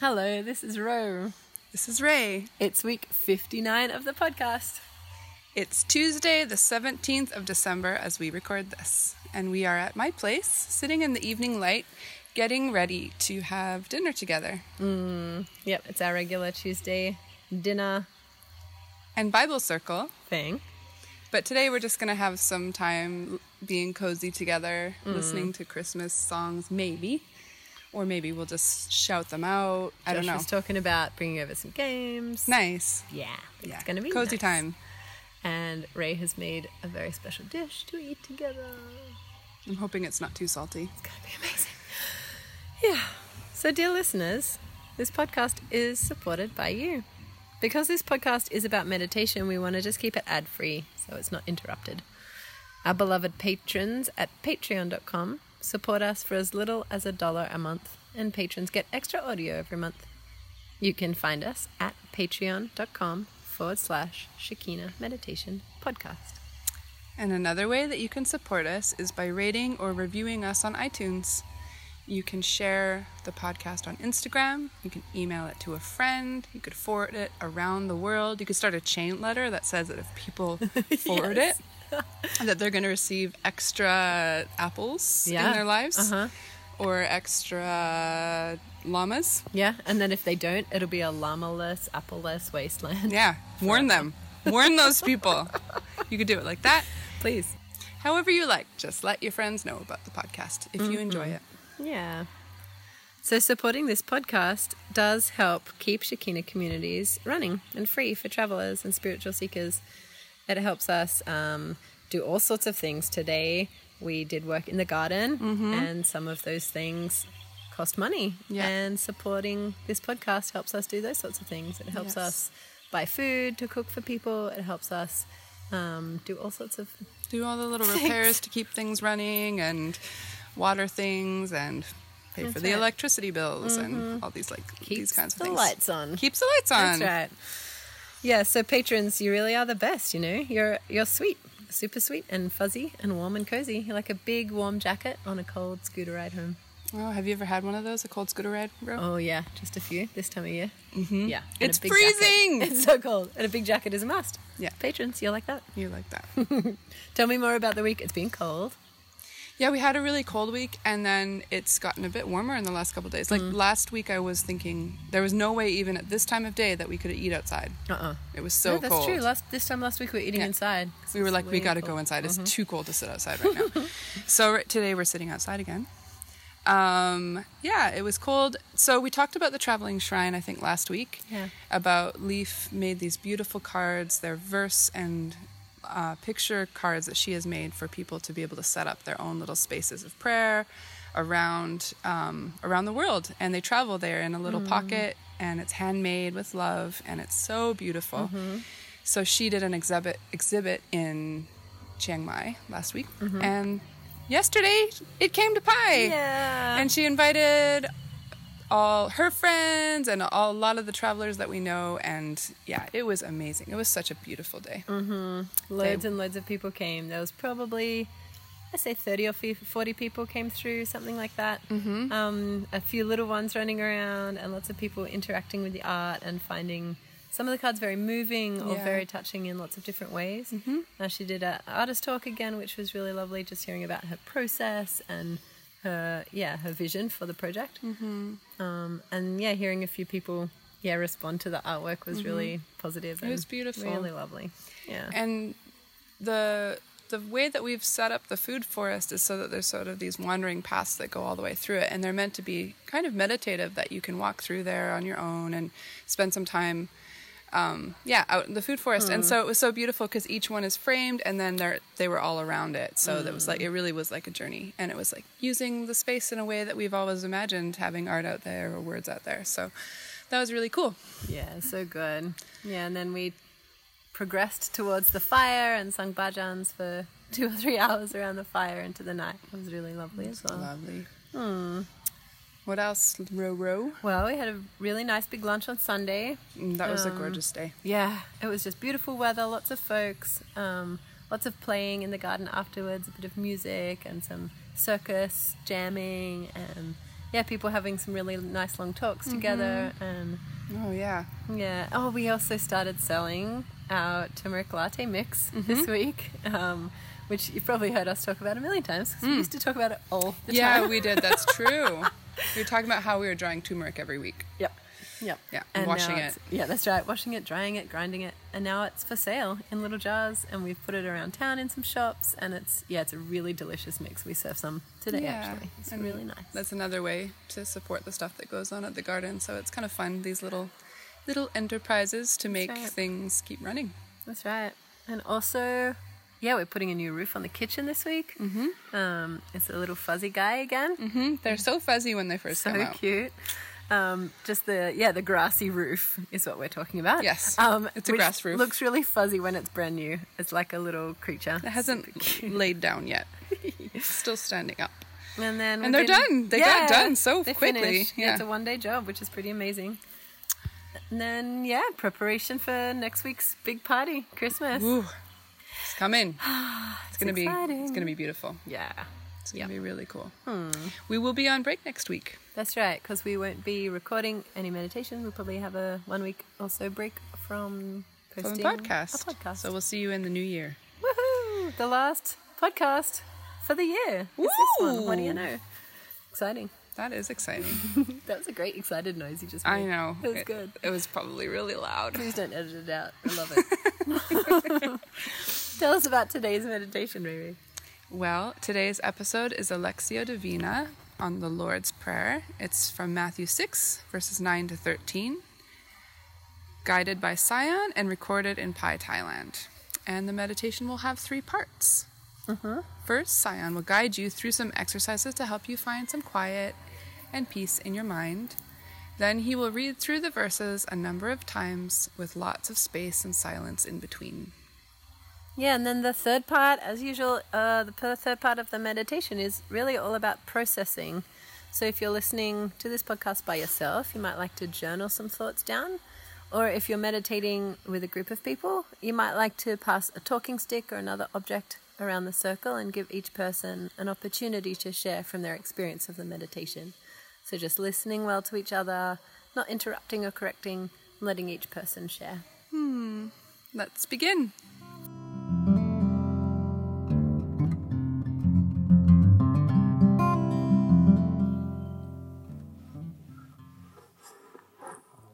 Hello, this is Ro. This is Ray. It's week 59 of the podcast. It's Tuesday, the 17th of December as we record this, and we are at my place, sitting in the evening light, getting ready to have dinner together. Yep, it's our regular Tuesday dinner and Bible circle thing. But today we're just going to have some time being cozy together, listening to Christmas songs, maybe. Or maybe we'll just shout them out. I don't know. Josh was talking about bringing over some games. Nice. Yeah. It's going to be cozy time. And Ray has made a very special dish to eat together. I'm hoping it's not too salty. It's going to be amazing. Yeah. So, dear listeners, this podcast is supported by you. Because this podcast is about meditation, we want to just keep it ad-free so it's not interrupted. Our beloved patrons at patreon.com support us for as little as $1 a month, and patrons get extra audio every month. You can find us at patreon.com/Shekinah Meditation Podcast. And another way that you can support us is by rating or reviewing us on iTunes. You can share the podcast on Instagram. You can email it to a friend. You could forward it around the world. You could start a chain letter that says that if people forward it, that they're going to receive extra apples in their lives or extra llamas. Yeah, and then if they don't, it'll be a llama-less, apple-less wasteland. Yeah, warn them. Warn those people. You could do it like that. Please. However you like, just let your friends know about the podcast if you enjoy it. Yeah. So supporting this podcast does help keep Shekinah communities running and free for travelers and spiritual seekers. It helps us do all sorts of things. Today we did work in the garden, and some of those things cost money. Yeah. And supporting this podcast helps us do those sorts of things. It helps us buy food to cook for people. It helps us do all sorts of things. Repairs to keep things running and water things and pay for the electricity bills and all these these kinds of things. Keeps the lights on. Keeps the lights on. That's right. Yeah, so patrons, you really are the best, you know. You're sweet, super sweet and fuzzy and warm and cozy. You're like a big warm jacket on a cold scooter ride home. Oh, have you ever had one of those, a cold scooter ride, bro? Oh, yeah, just a few this time of year. Yeah. And it's freezing! Jacket. It's so cold. And a big jacket is a must. Yeah. Patrons, you're like that. You're like that. Tell me more about the week. It's been cold. Yeah, we had a really cold week, and then it's gotten a bit warmer in the last couple of days. Like, last week I was thinking there was no way even at this time of day that we could eat outside. It was so cold. That's true. Last week we were eating inside. We were like, we got to go inside. It's too cold to sit outside right now. So today we're sitting outside again. It was cold. So we talked about the traveling shrine, I think, last week. Yeah. About Leaf made these beautiful cards. They're verse and... picture cards that she has made for people to be able to set up their own little spaces of prayer around the world, and they travel there in a little pocket, and it's handmade with love, and it's so beautiful. So she did an exhibit in Chiang Mai last week, and yesterday it came to Pai, and she invited all her friends and a lot of the travelers that we know, and it was amazing. It was such a beautiful day. And loads of people came. There was probably, I say, 30 or 40 people came through, something like that. A few little ones running around, and lots of people interacting with the art and finding some of the cards very moving or very touching in lots of different ways. Now she did an artist talk again, which was really lovely, just hearing about her process and her vision for the project. Hearing a few people respond to the artwork was really positive. It was beautiful, really lovely. And the way that we've set up the food forest is so that there's sort of these wandering paths that go all the way through it, and they're meant to be kind of meditative, that you can walk through there on your own and spend some time out in the food forest. And so it was so beautiful because each one is framed, and then they were all around it. So that was like, it really was like a journey, and it was like using the space in a way that we've always imagined, having art out there or words out there. So that was really cool. Yeah, so good. Yeah, and then we progressed towards the fire and sung bhajans for 2 or 3 hours around the fire into the night. It was really lovely as well. Lovely. What else, Ro? Well, we had a really nice big lunch on Sunday. That was a gorgeous day. Yeah, it was just beautiful weather, lots of folks, lots of playing in the garden afterwards, a bit of music and some circus jamming, and people having some really nice long talks together. And we also started selling our turmeric latte mix this week, which you've probably heard us talk about a million times, because we used to talk about it all the time. Yeah, we did. That's true. We were talking about how we were drying turmeric every week. Yep. Yeah, and washing it. Yeah, that's right. Washing it, drying it, grinding it. And now it's for sale in little jars, and we've put it around town in some shops, and it's a really delicious mix. We serve some today, actually. It's really nice. That's another way to support the stuff that goes on at the garden. So it's kind of fun, these little enterprises to make things keep running. That's right. And also, we're putting a new roof on the kitchen this week. It's a little fuzzy guy again. They're so fuzzy when they first come out. So cute. Just the grassy roof is what we're talking about. Yes, it's a grass roof. Looks really fuzzy when it's brand new. It's like a little creature. It hasn't laid down yet. It's still standing up. And then they're done. They got done so quickly. Yeah, it's a one-day job, which is pretty amazing. And then preparation for next week's big party, Christmas. Ooh. It's coming. It's gonna be beautiful. Yeah. It's gonna be really cool. We will be on break next week. That's right, because we won't be recording any meditation. We'll probably have a 1 week or so break from posting our podcast. So we'll see you in the new year. Woohoo! The last podcast for the year. Woo! Is this one. What do you know? Exciting. That is exciting. That was a great excited noise you just made. I know. It was good. It was probably really loud. Please don't edit it out. I love it. Tell us about today's meditation, Riri. Well, today's episode is Alexio Divina on the Lord's Prayer. It's from Matthew 6, verses 9 to 13, guided by Sion and recorded in Pai, Thailand. And the meditation will have 3 parts. First, Sion will guide you through some exercises to help you find some quiet and peace in your mind. Then he will read through the verses a number of times with lots of space and silence in between. Yeah, and then the third part, as usual, the third part of the meditation is really all about processing. So if you're listening to this podcast by yourself, you might like to journal some thoughts down. Or if you're meditating with a group of people, you might like to pass a talking stick or another object around the circle and give each person an opportunity to share from their experience of the meditation. So just listening well to each other, not interrupting or correcting, letting each person share. Let's begin.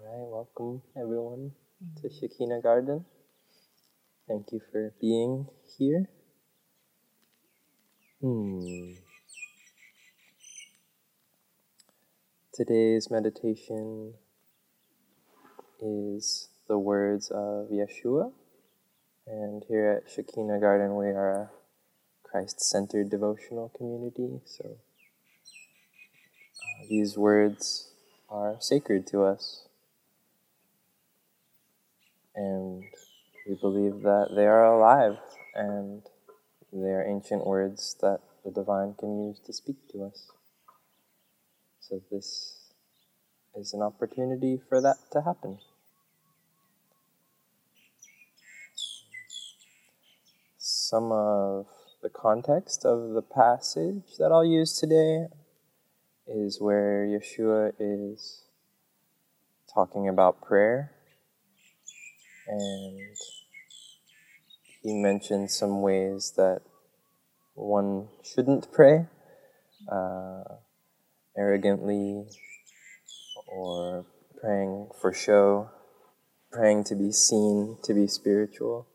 Welcome everyone to Shekinah Garden. Thank you for being here. Today's meditation is the words of Yeshua, and here at Shekinah Garden we are a Christ-centered devotional community, so these words are sacred to us. And we believe that they are alive, and they are ancient words that the divine can use to speak to us. So this is an opportunity for that to happen. Some of the context of the passage that I'll use today is where Yeshua is talking about prayer. And he mentioned some ways that one shouldn't pray, arrogantly, or praying for show, praying to be seen, to be spiritual,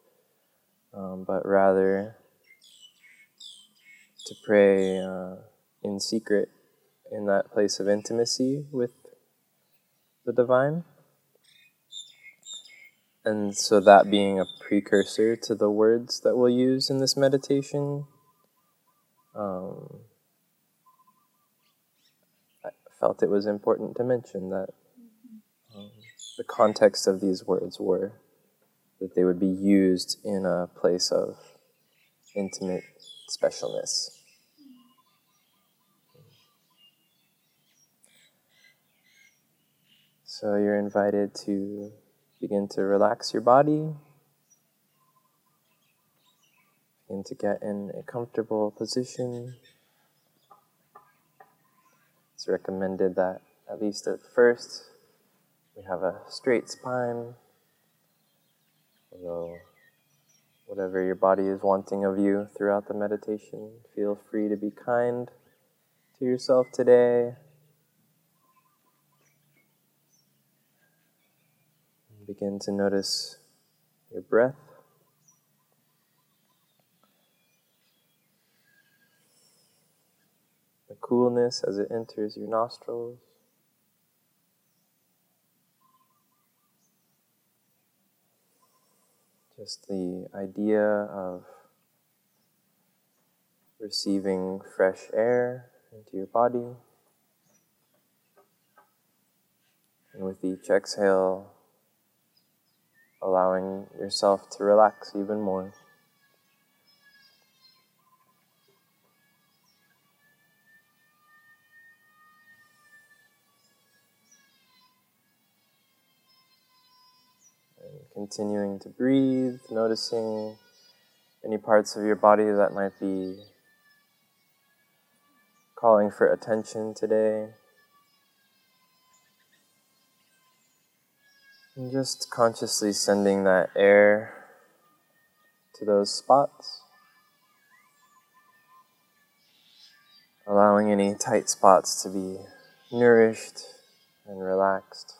but rather to pray in secret, in that place of intimacy with the divine. And so that being a precursor to the words that we'll use in this meditation, I felt it was important to mention that the context of these words were that they would be used in a place of intimate specialness. So you're invited to begin to relax your body. Begin to get in a comfortable position. It's recommended that, at least at first, we have a straight spine. Although, whatever your body is wanting of you throughout the meditation, feel free to be kind to yourself today. Begin to notice your breath. The coolness as it enters your nostrils. Just the idea of receiving fresh air into your body. And with each exhale, allowing yourself to relax even more. And continuing to breathe, noticing any parts of your body that might be calling for attention today. And just consciously sending that air to those spots, allowing any tight spots to be nourished and relaxed.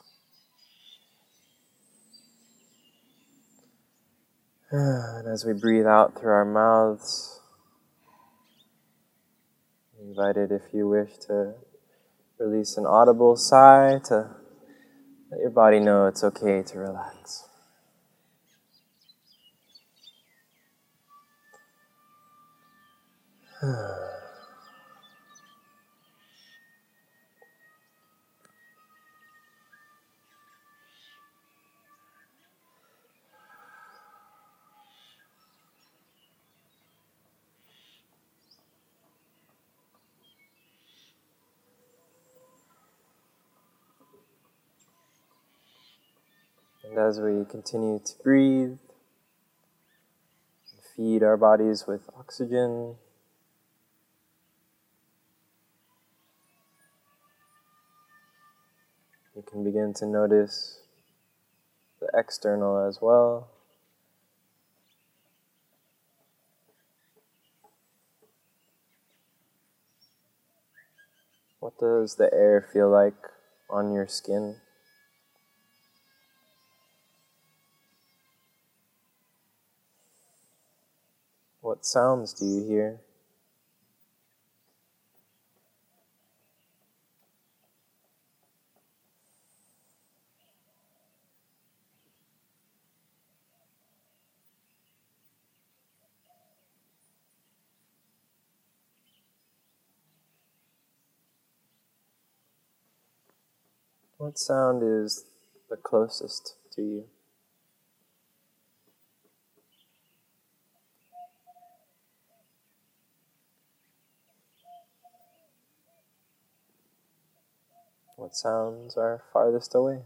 And as we breathe out through our mouths, I'm invited, if you wish, to release an audible sigh to let your body know it's okay to relax. And as we continue to breathe, feed our bodies with oxygen, you can begin to notice the external as well. What does the air feel like on your skin? What sounds do you hear? What sound is the closest to you? What sounds are farthest away?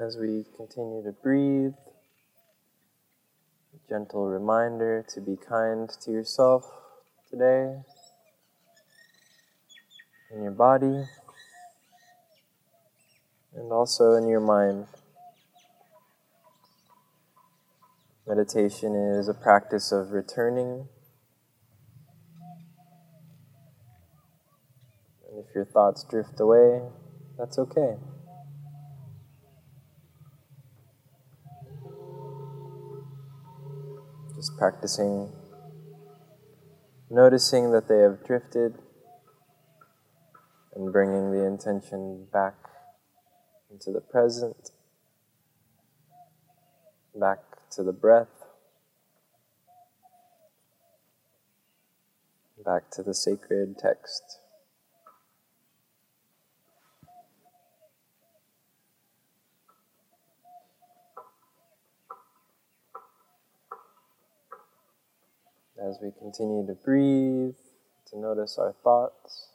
As we continue to breathe, gentle reminder to be kind to yourself today, in your body, and also in your mind. Meditation is a practice of returning, And if your thoughts drift away, that's okay. Just practicing noticing that they have drifted and bringing the intention back into the present, back to the breath, back to the sacred text. As we continue to breathe, to notice our thoughts,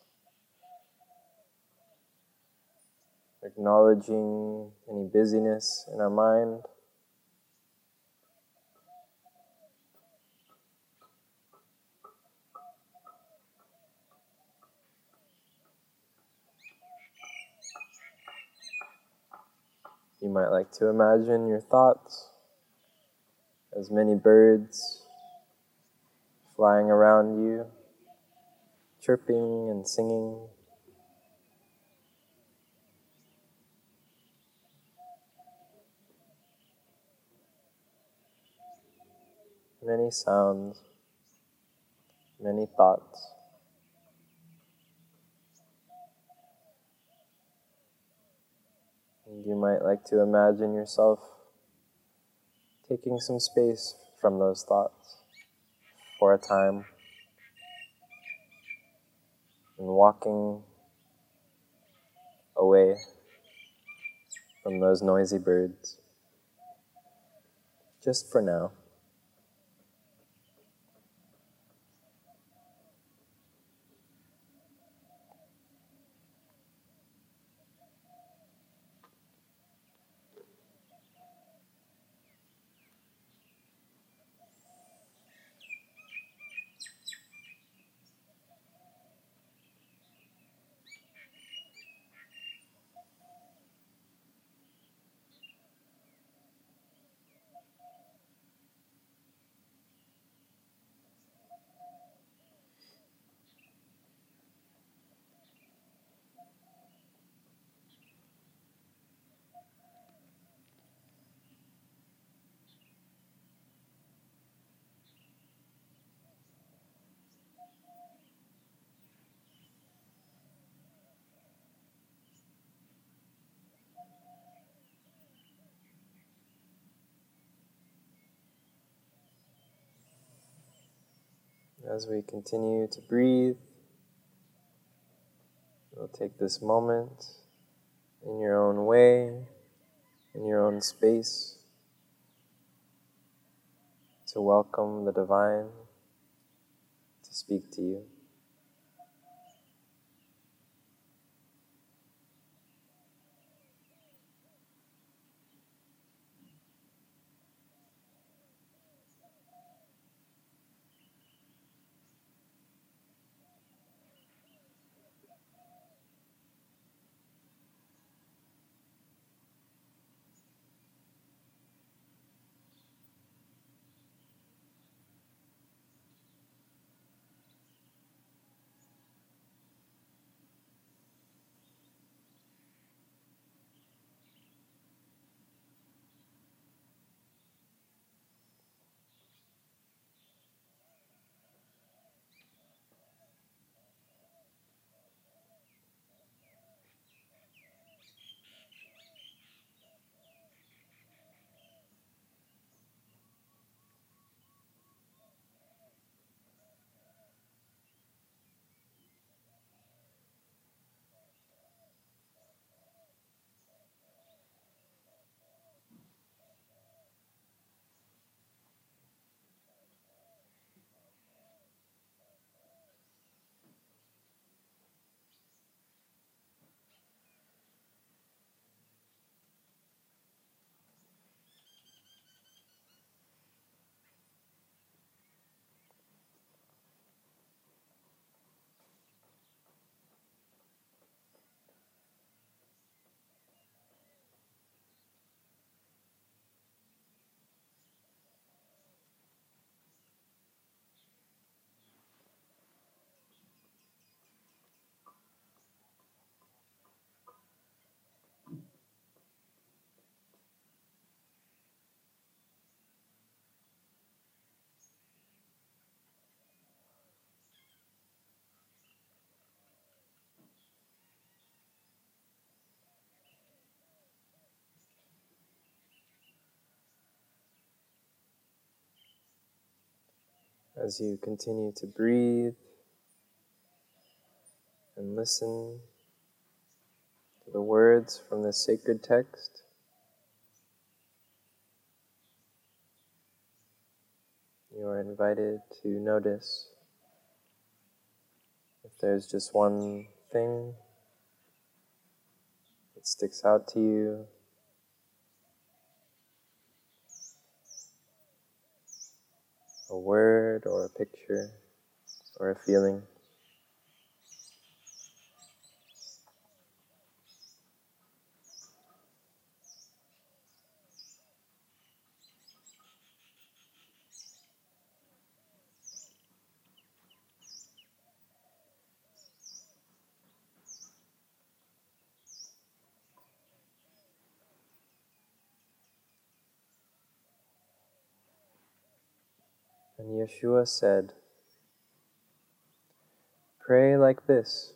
acknowledging any busyness in our mind, you might like to imagine your thoughts as many birds flying around you, chirping and singing. Many sounds, many thoughts. And you might like to imagine yourself taking some space from those thoughts for a time, and walking away from those noisy birds, just for now. As we continue to breathe, we'll take this moment in your own way, in your own space, to welcome the divine to speak to you. as you continue to breathe and listen to the words from the sacred text, you are invited to notice if there's just one thing that sticks out to you. A word or a picture or a feeling. And Yeshua said, "Pray like this: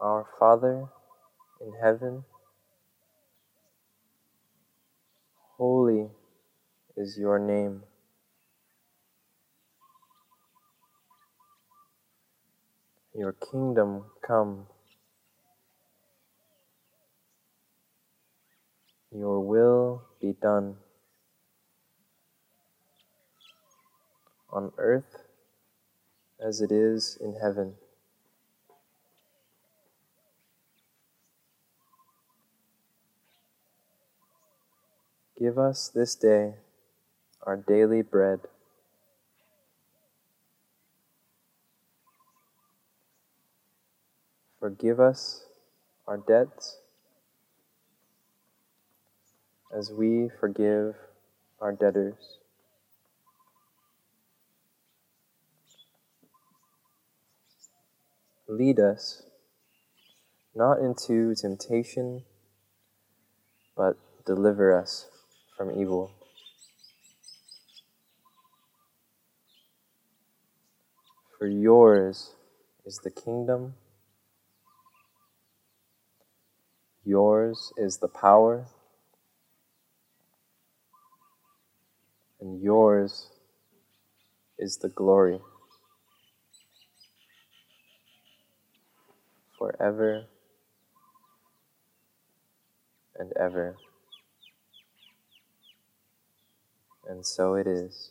Our Father in heaven, holy is your name. Your kingdom come. Your will be done, on earth as it is in heaven. Give us this day our daily bread, forgive us our debts as we forgive our debtors. Lead us not into temptation, but deliver us from evil. For yours is the kingdom, yours is the power, and yours is the glory, forever and ever." And so it is.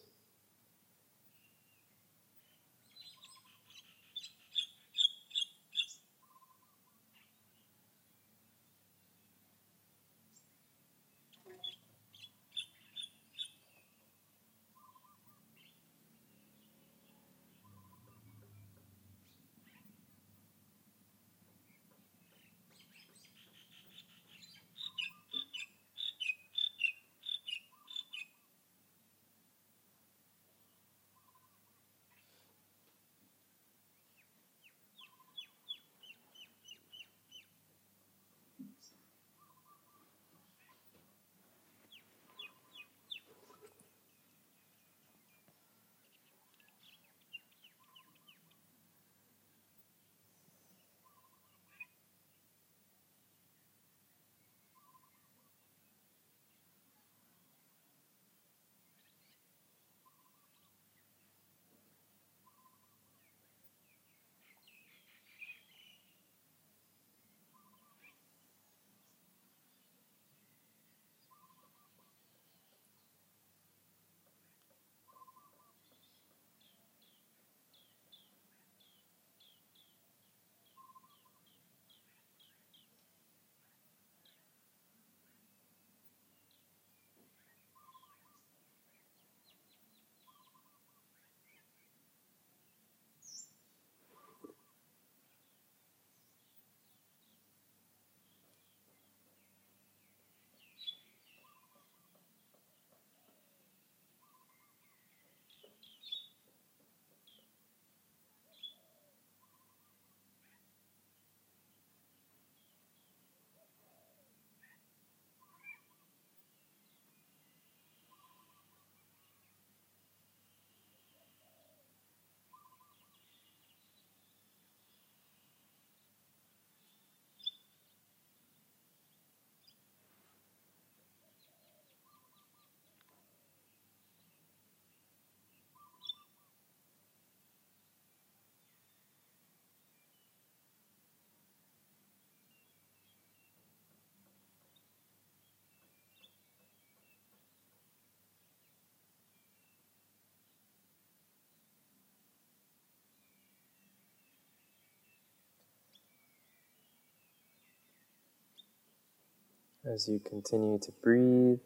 As you continue to breathe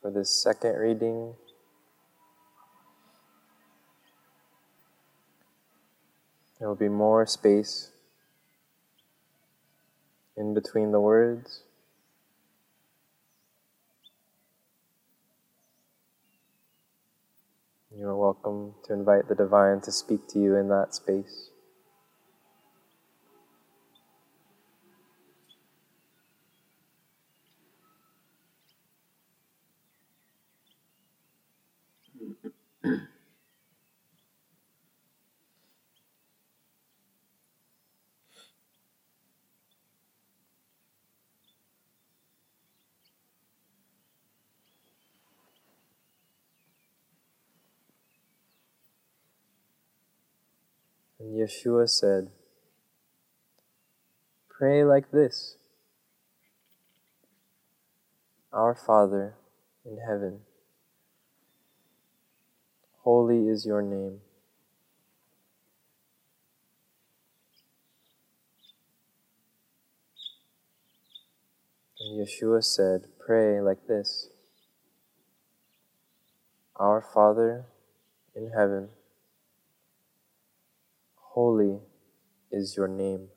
for this second reading, there will be more space in between the words. You are welcome to invite the divine to speak to you in that space. And Yeshua said, "Pray like this. Our Father in heaven, holy is your name. And Yeshua said, "Pray like this. Our Father in heaven, holy is your name."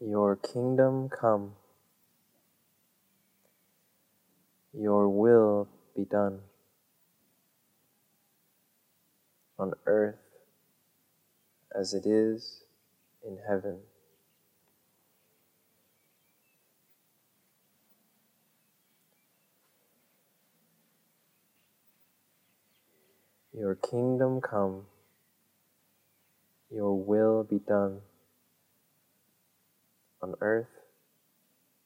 Your kingdom come, your will be done on earth as it is in heaven. Your kingdom come, your will be done on earth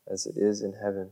as it is in heaven.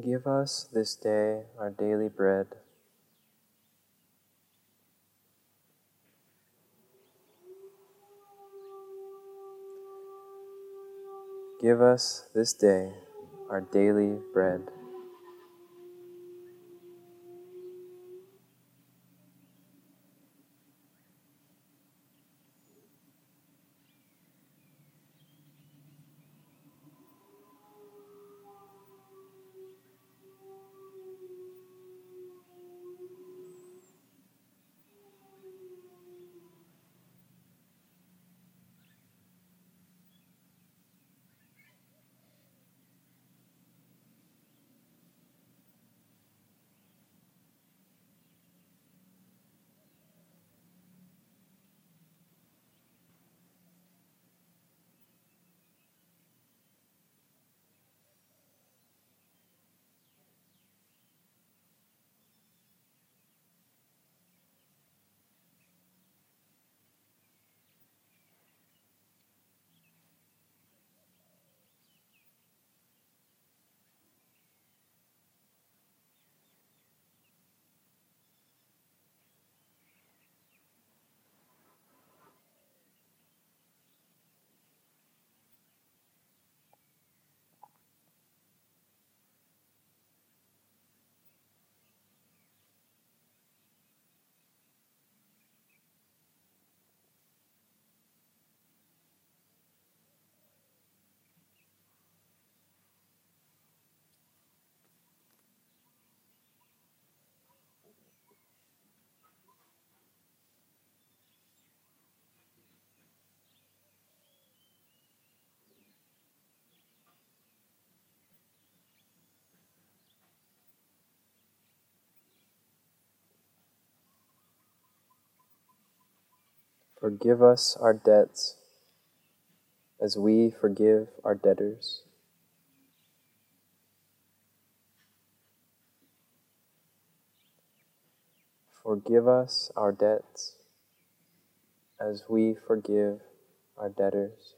Give us this day our daily bread, give us this day our daily bread. Forgive us our debts, as we forgive our debtors. Forgive us our debts, as we forgive our debtors.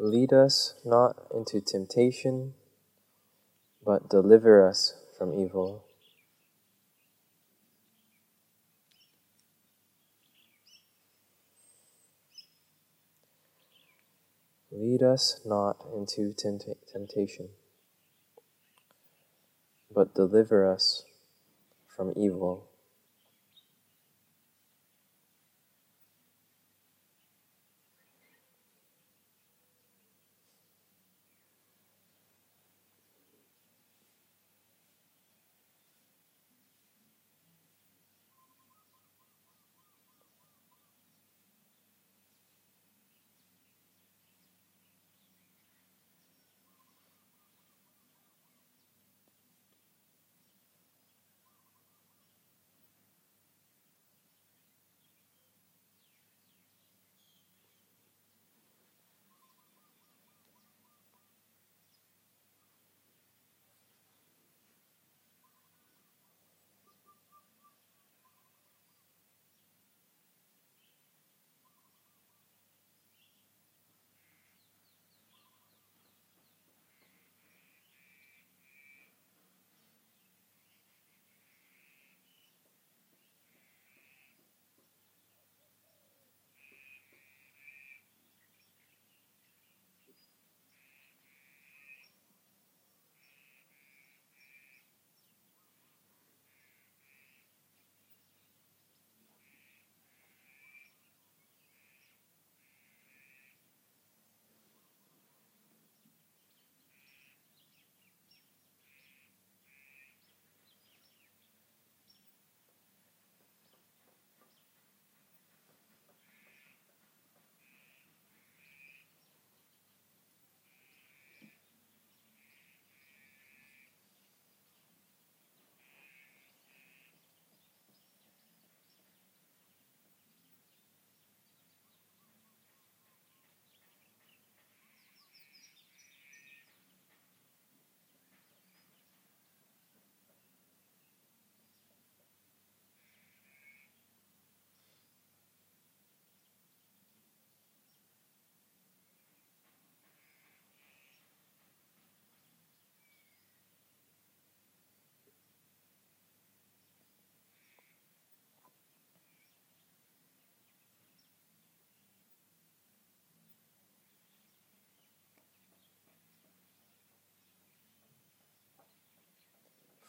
Lead us not into temptation, but deliver us from evil. Lead us not into temptation, but deliver us from evil.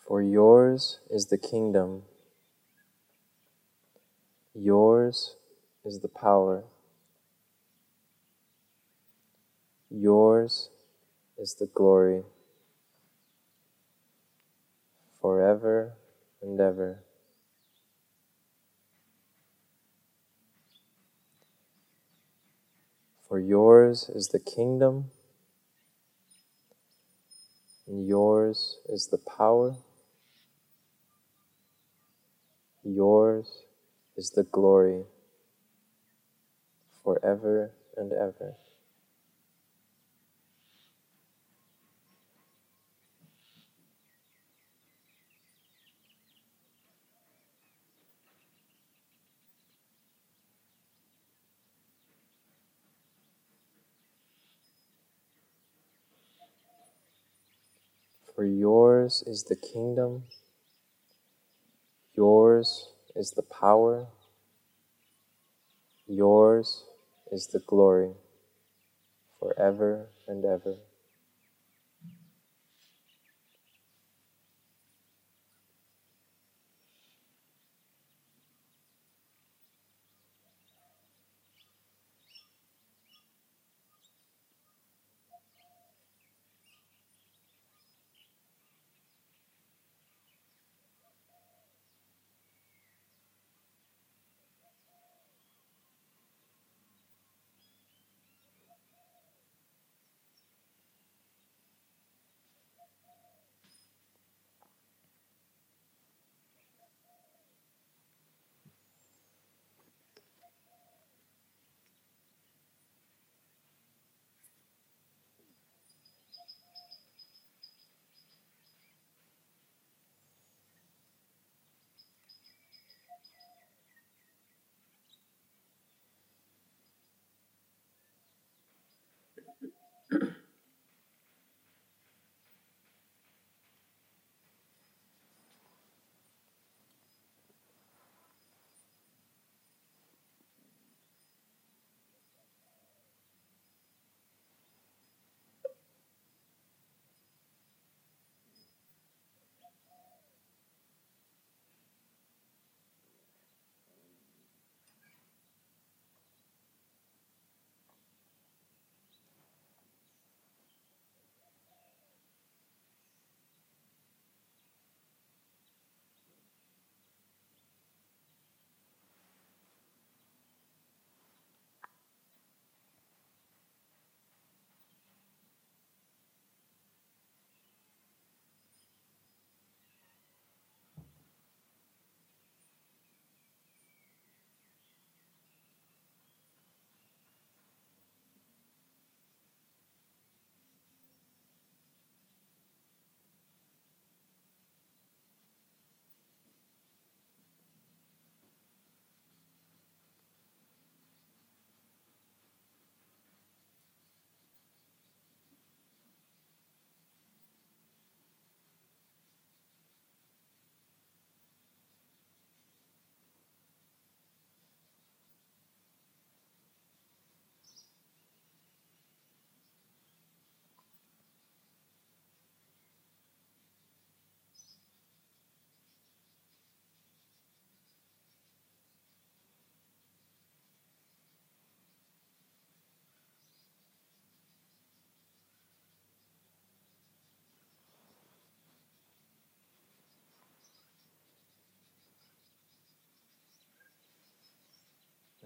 For yours is the kingdom, yours is the power, yours is the glory, forever and ever. For yours is the kingdom, and yours is the power, yours is the glory, forever and ever. For yours is the kingdom, yours is the power, yours is the glory, forever and ever.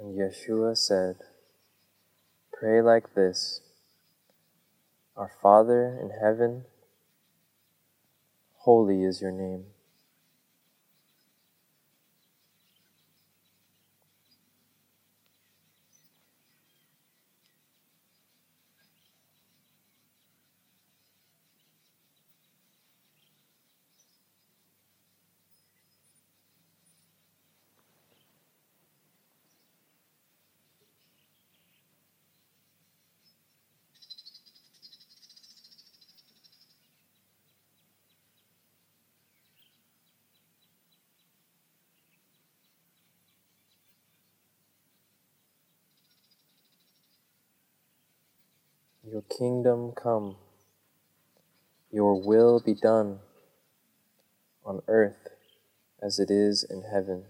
And Yeshua said, "Pray like this: Our Father in heaven, holy is your name. Your kingdom come, your will be done on earth as it is in heaven.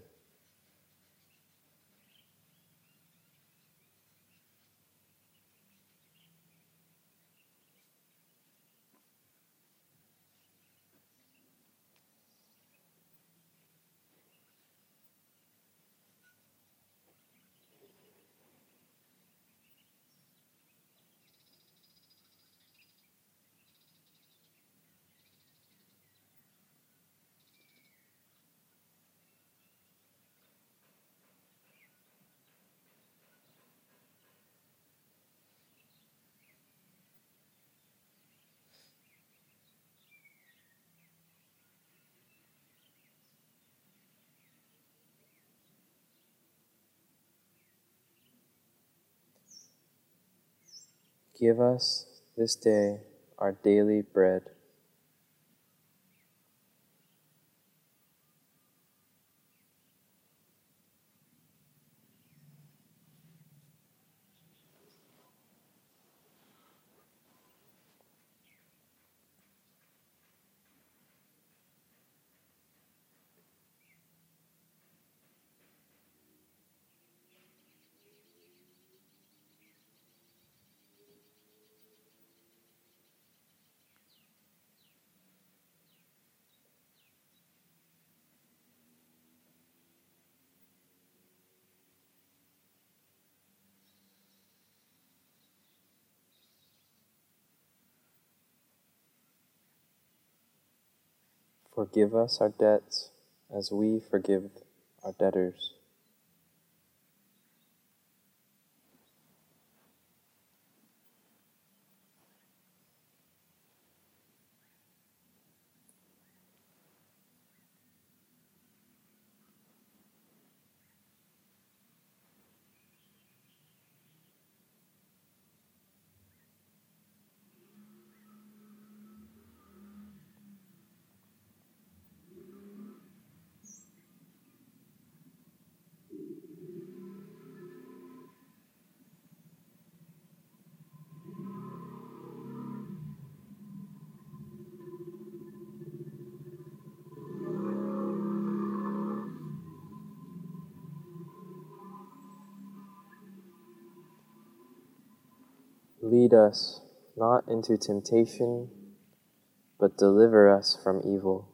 Give us this day our daily bread, forgive us our debts as we forgive our debtors. Lead us not into temptation, but deliver us from evil.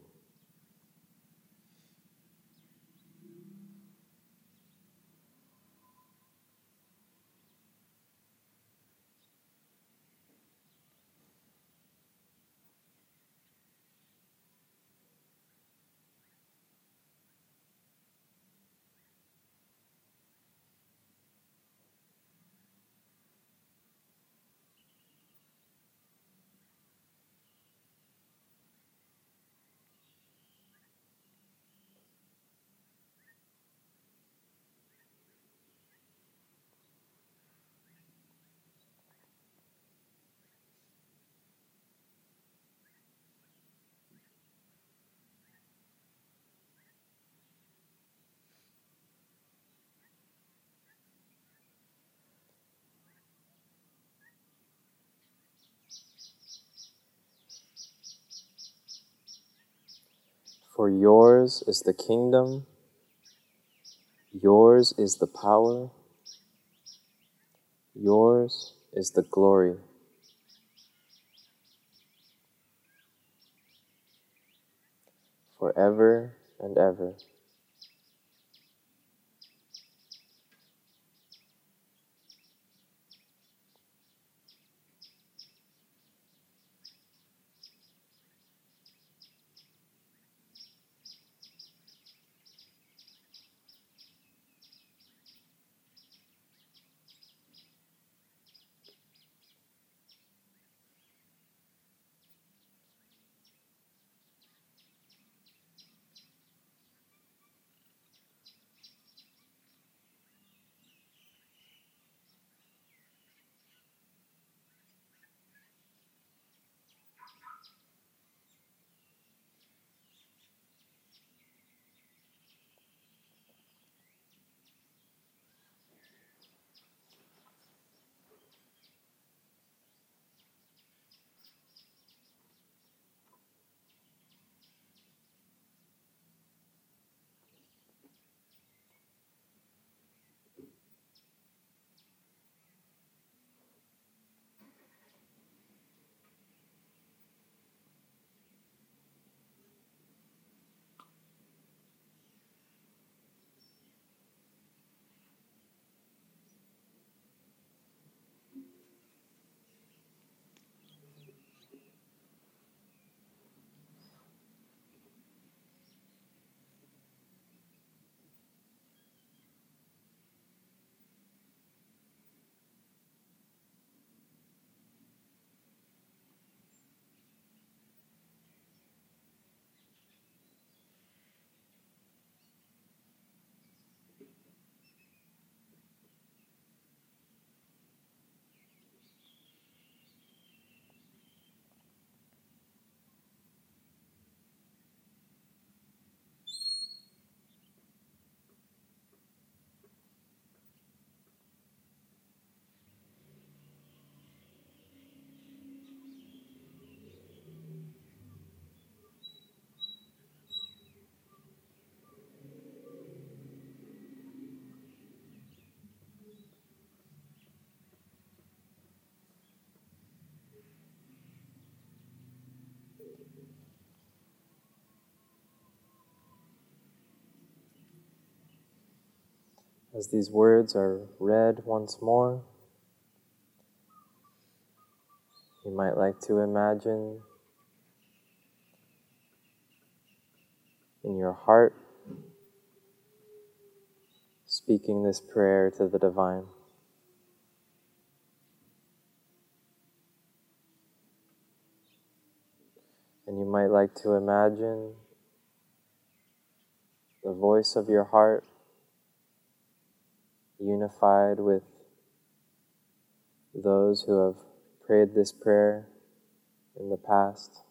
For yours is the kingdom, yours is the power, yours is the glory. Forever and ever. As these words are read once more, you might like to imagine in your heart speaking this prayer to the divine. And you might like to imagine the voice of your heart unified with those who have prayed this prayer in the past,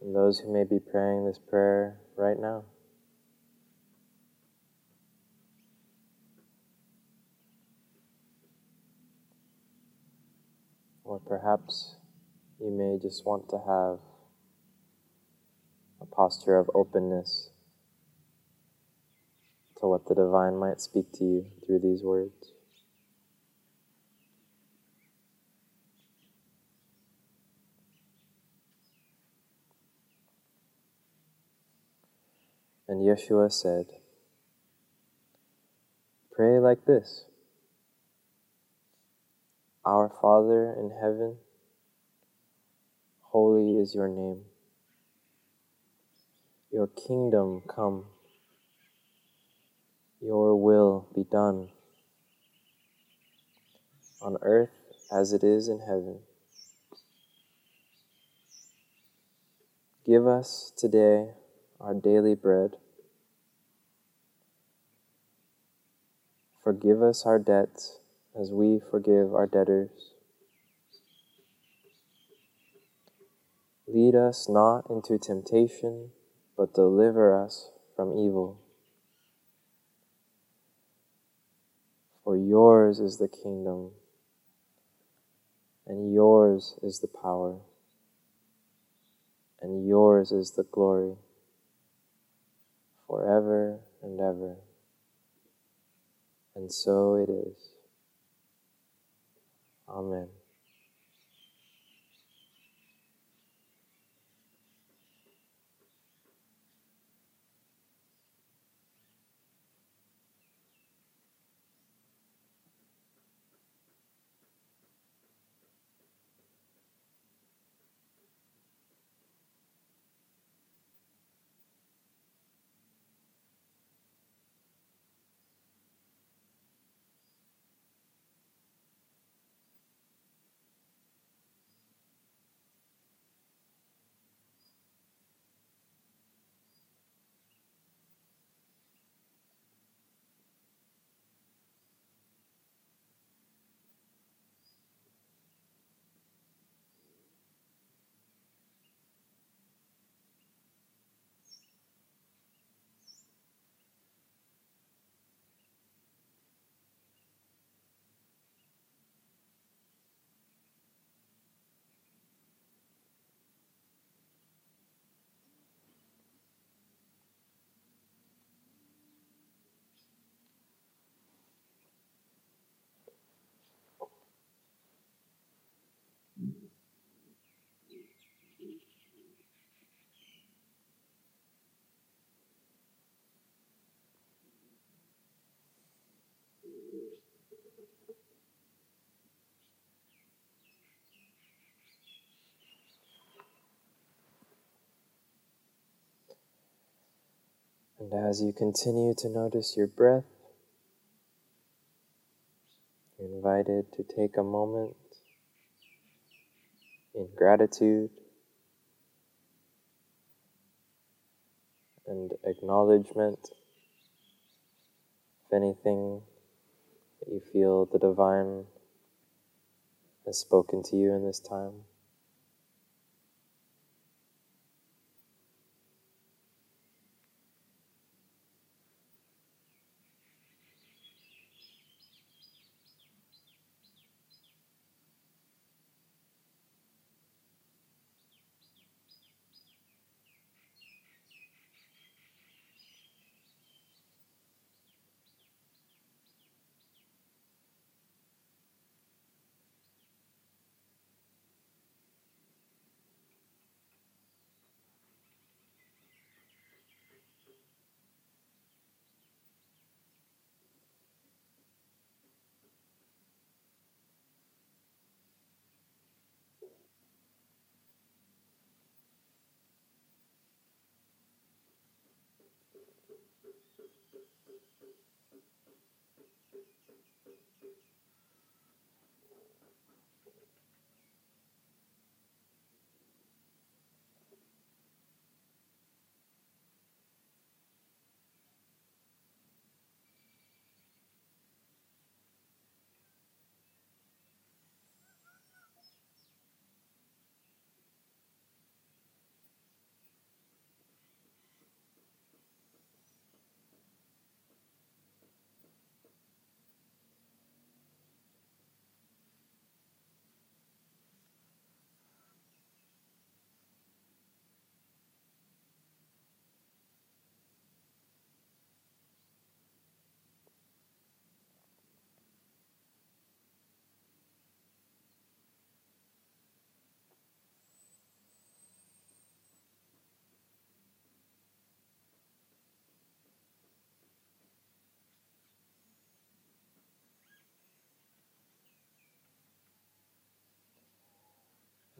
and those who may be praying this prayer right now. Or perhaps you may just want to have a posture of openness to what the divine might speak to you through these words. And Yeshua said, "Pray like this. Our Father in heaven, holy is your name. Your kingdom come. Your will be done on earth as it is in heaven. Give us today our daily bread. Forgive us our debts as we forgive our debtors. Lead us not into temptation, but deliver us from evil. For yours is the kingdom, and yours is the power, and yours is the glory, forever and ever." And so it is. Amen. And as you continue to notice your breath, you're invited to take a moment in gratitude and acknowledgement of anything that you feel the divine has spoken to you in this time.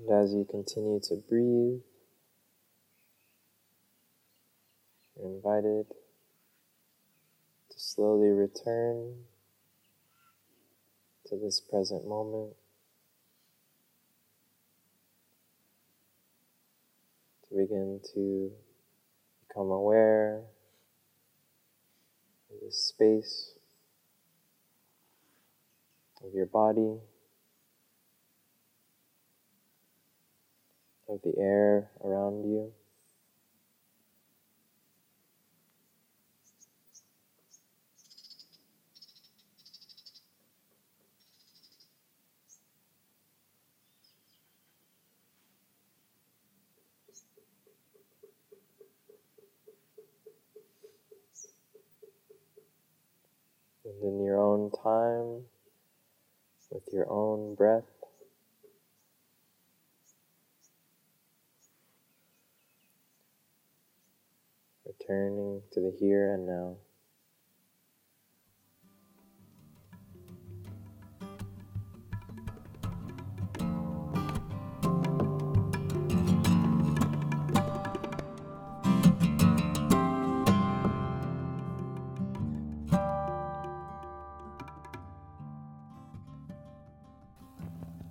And as you continue to breathe, you're invited to slowly return to this present moment, to begin to become aware of this space, of your body, of the air around you. And in your own time, with your own breath, returning to the here and now.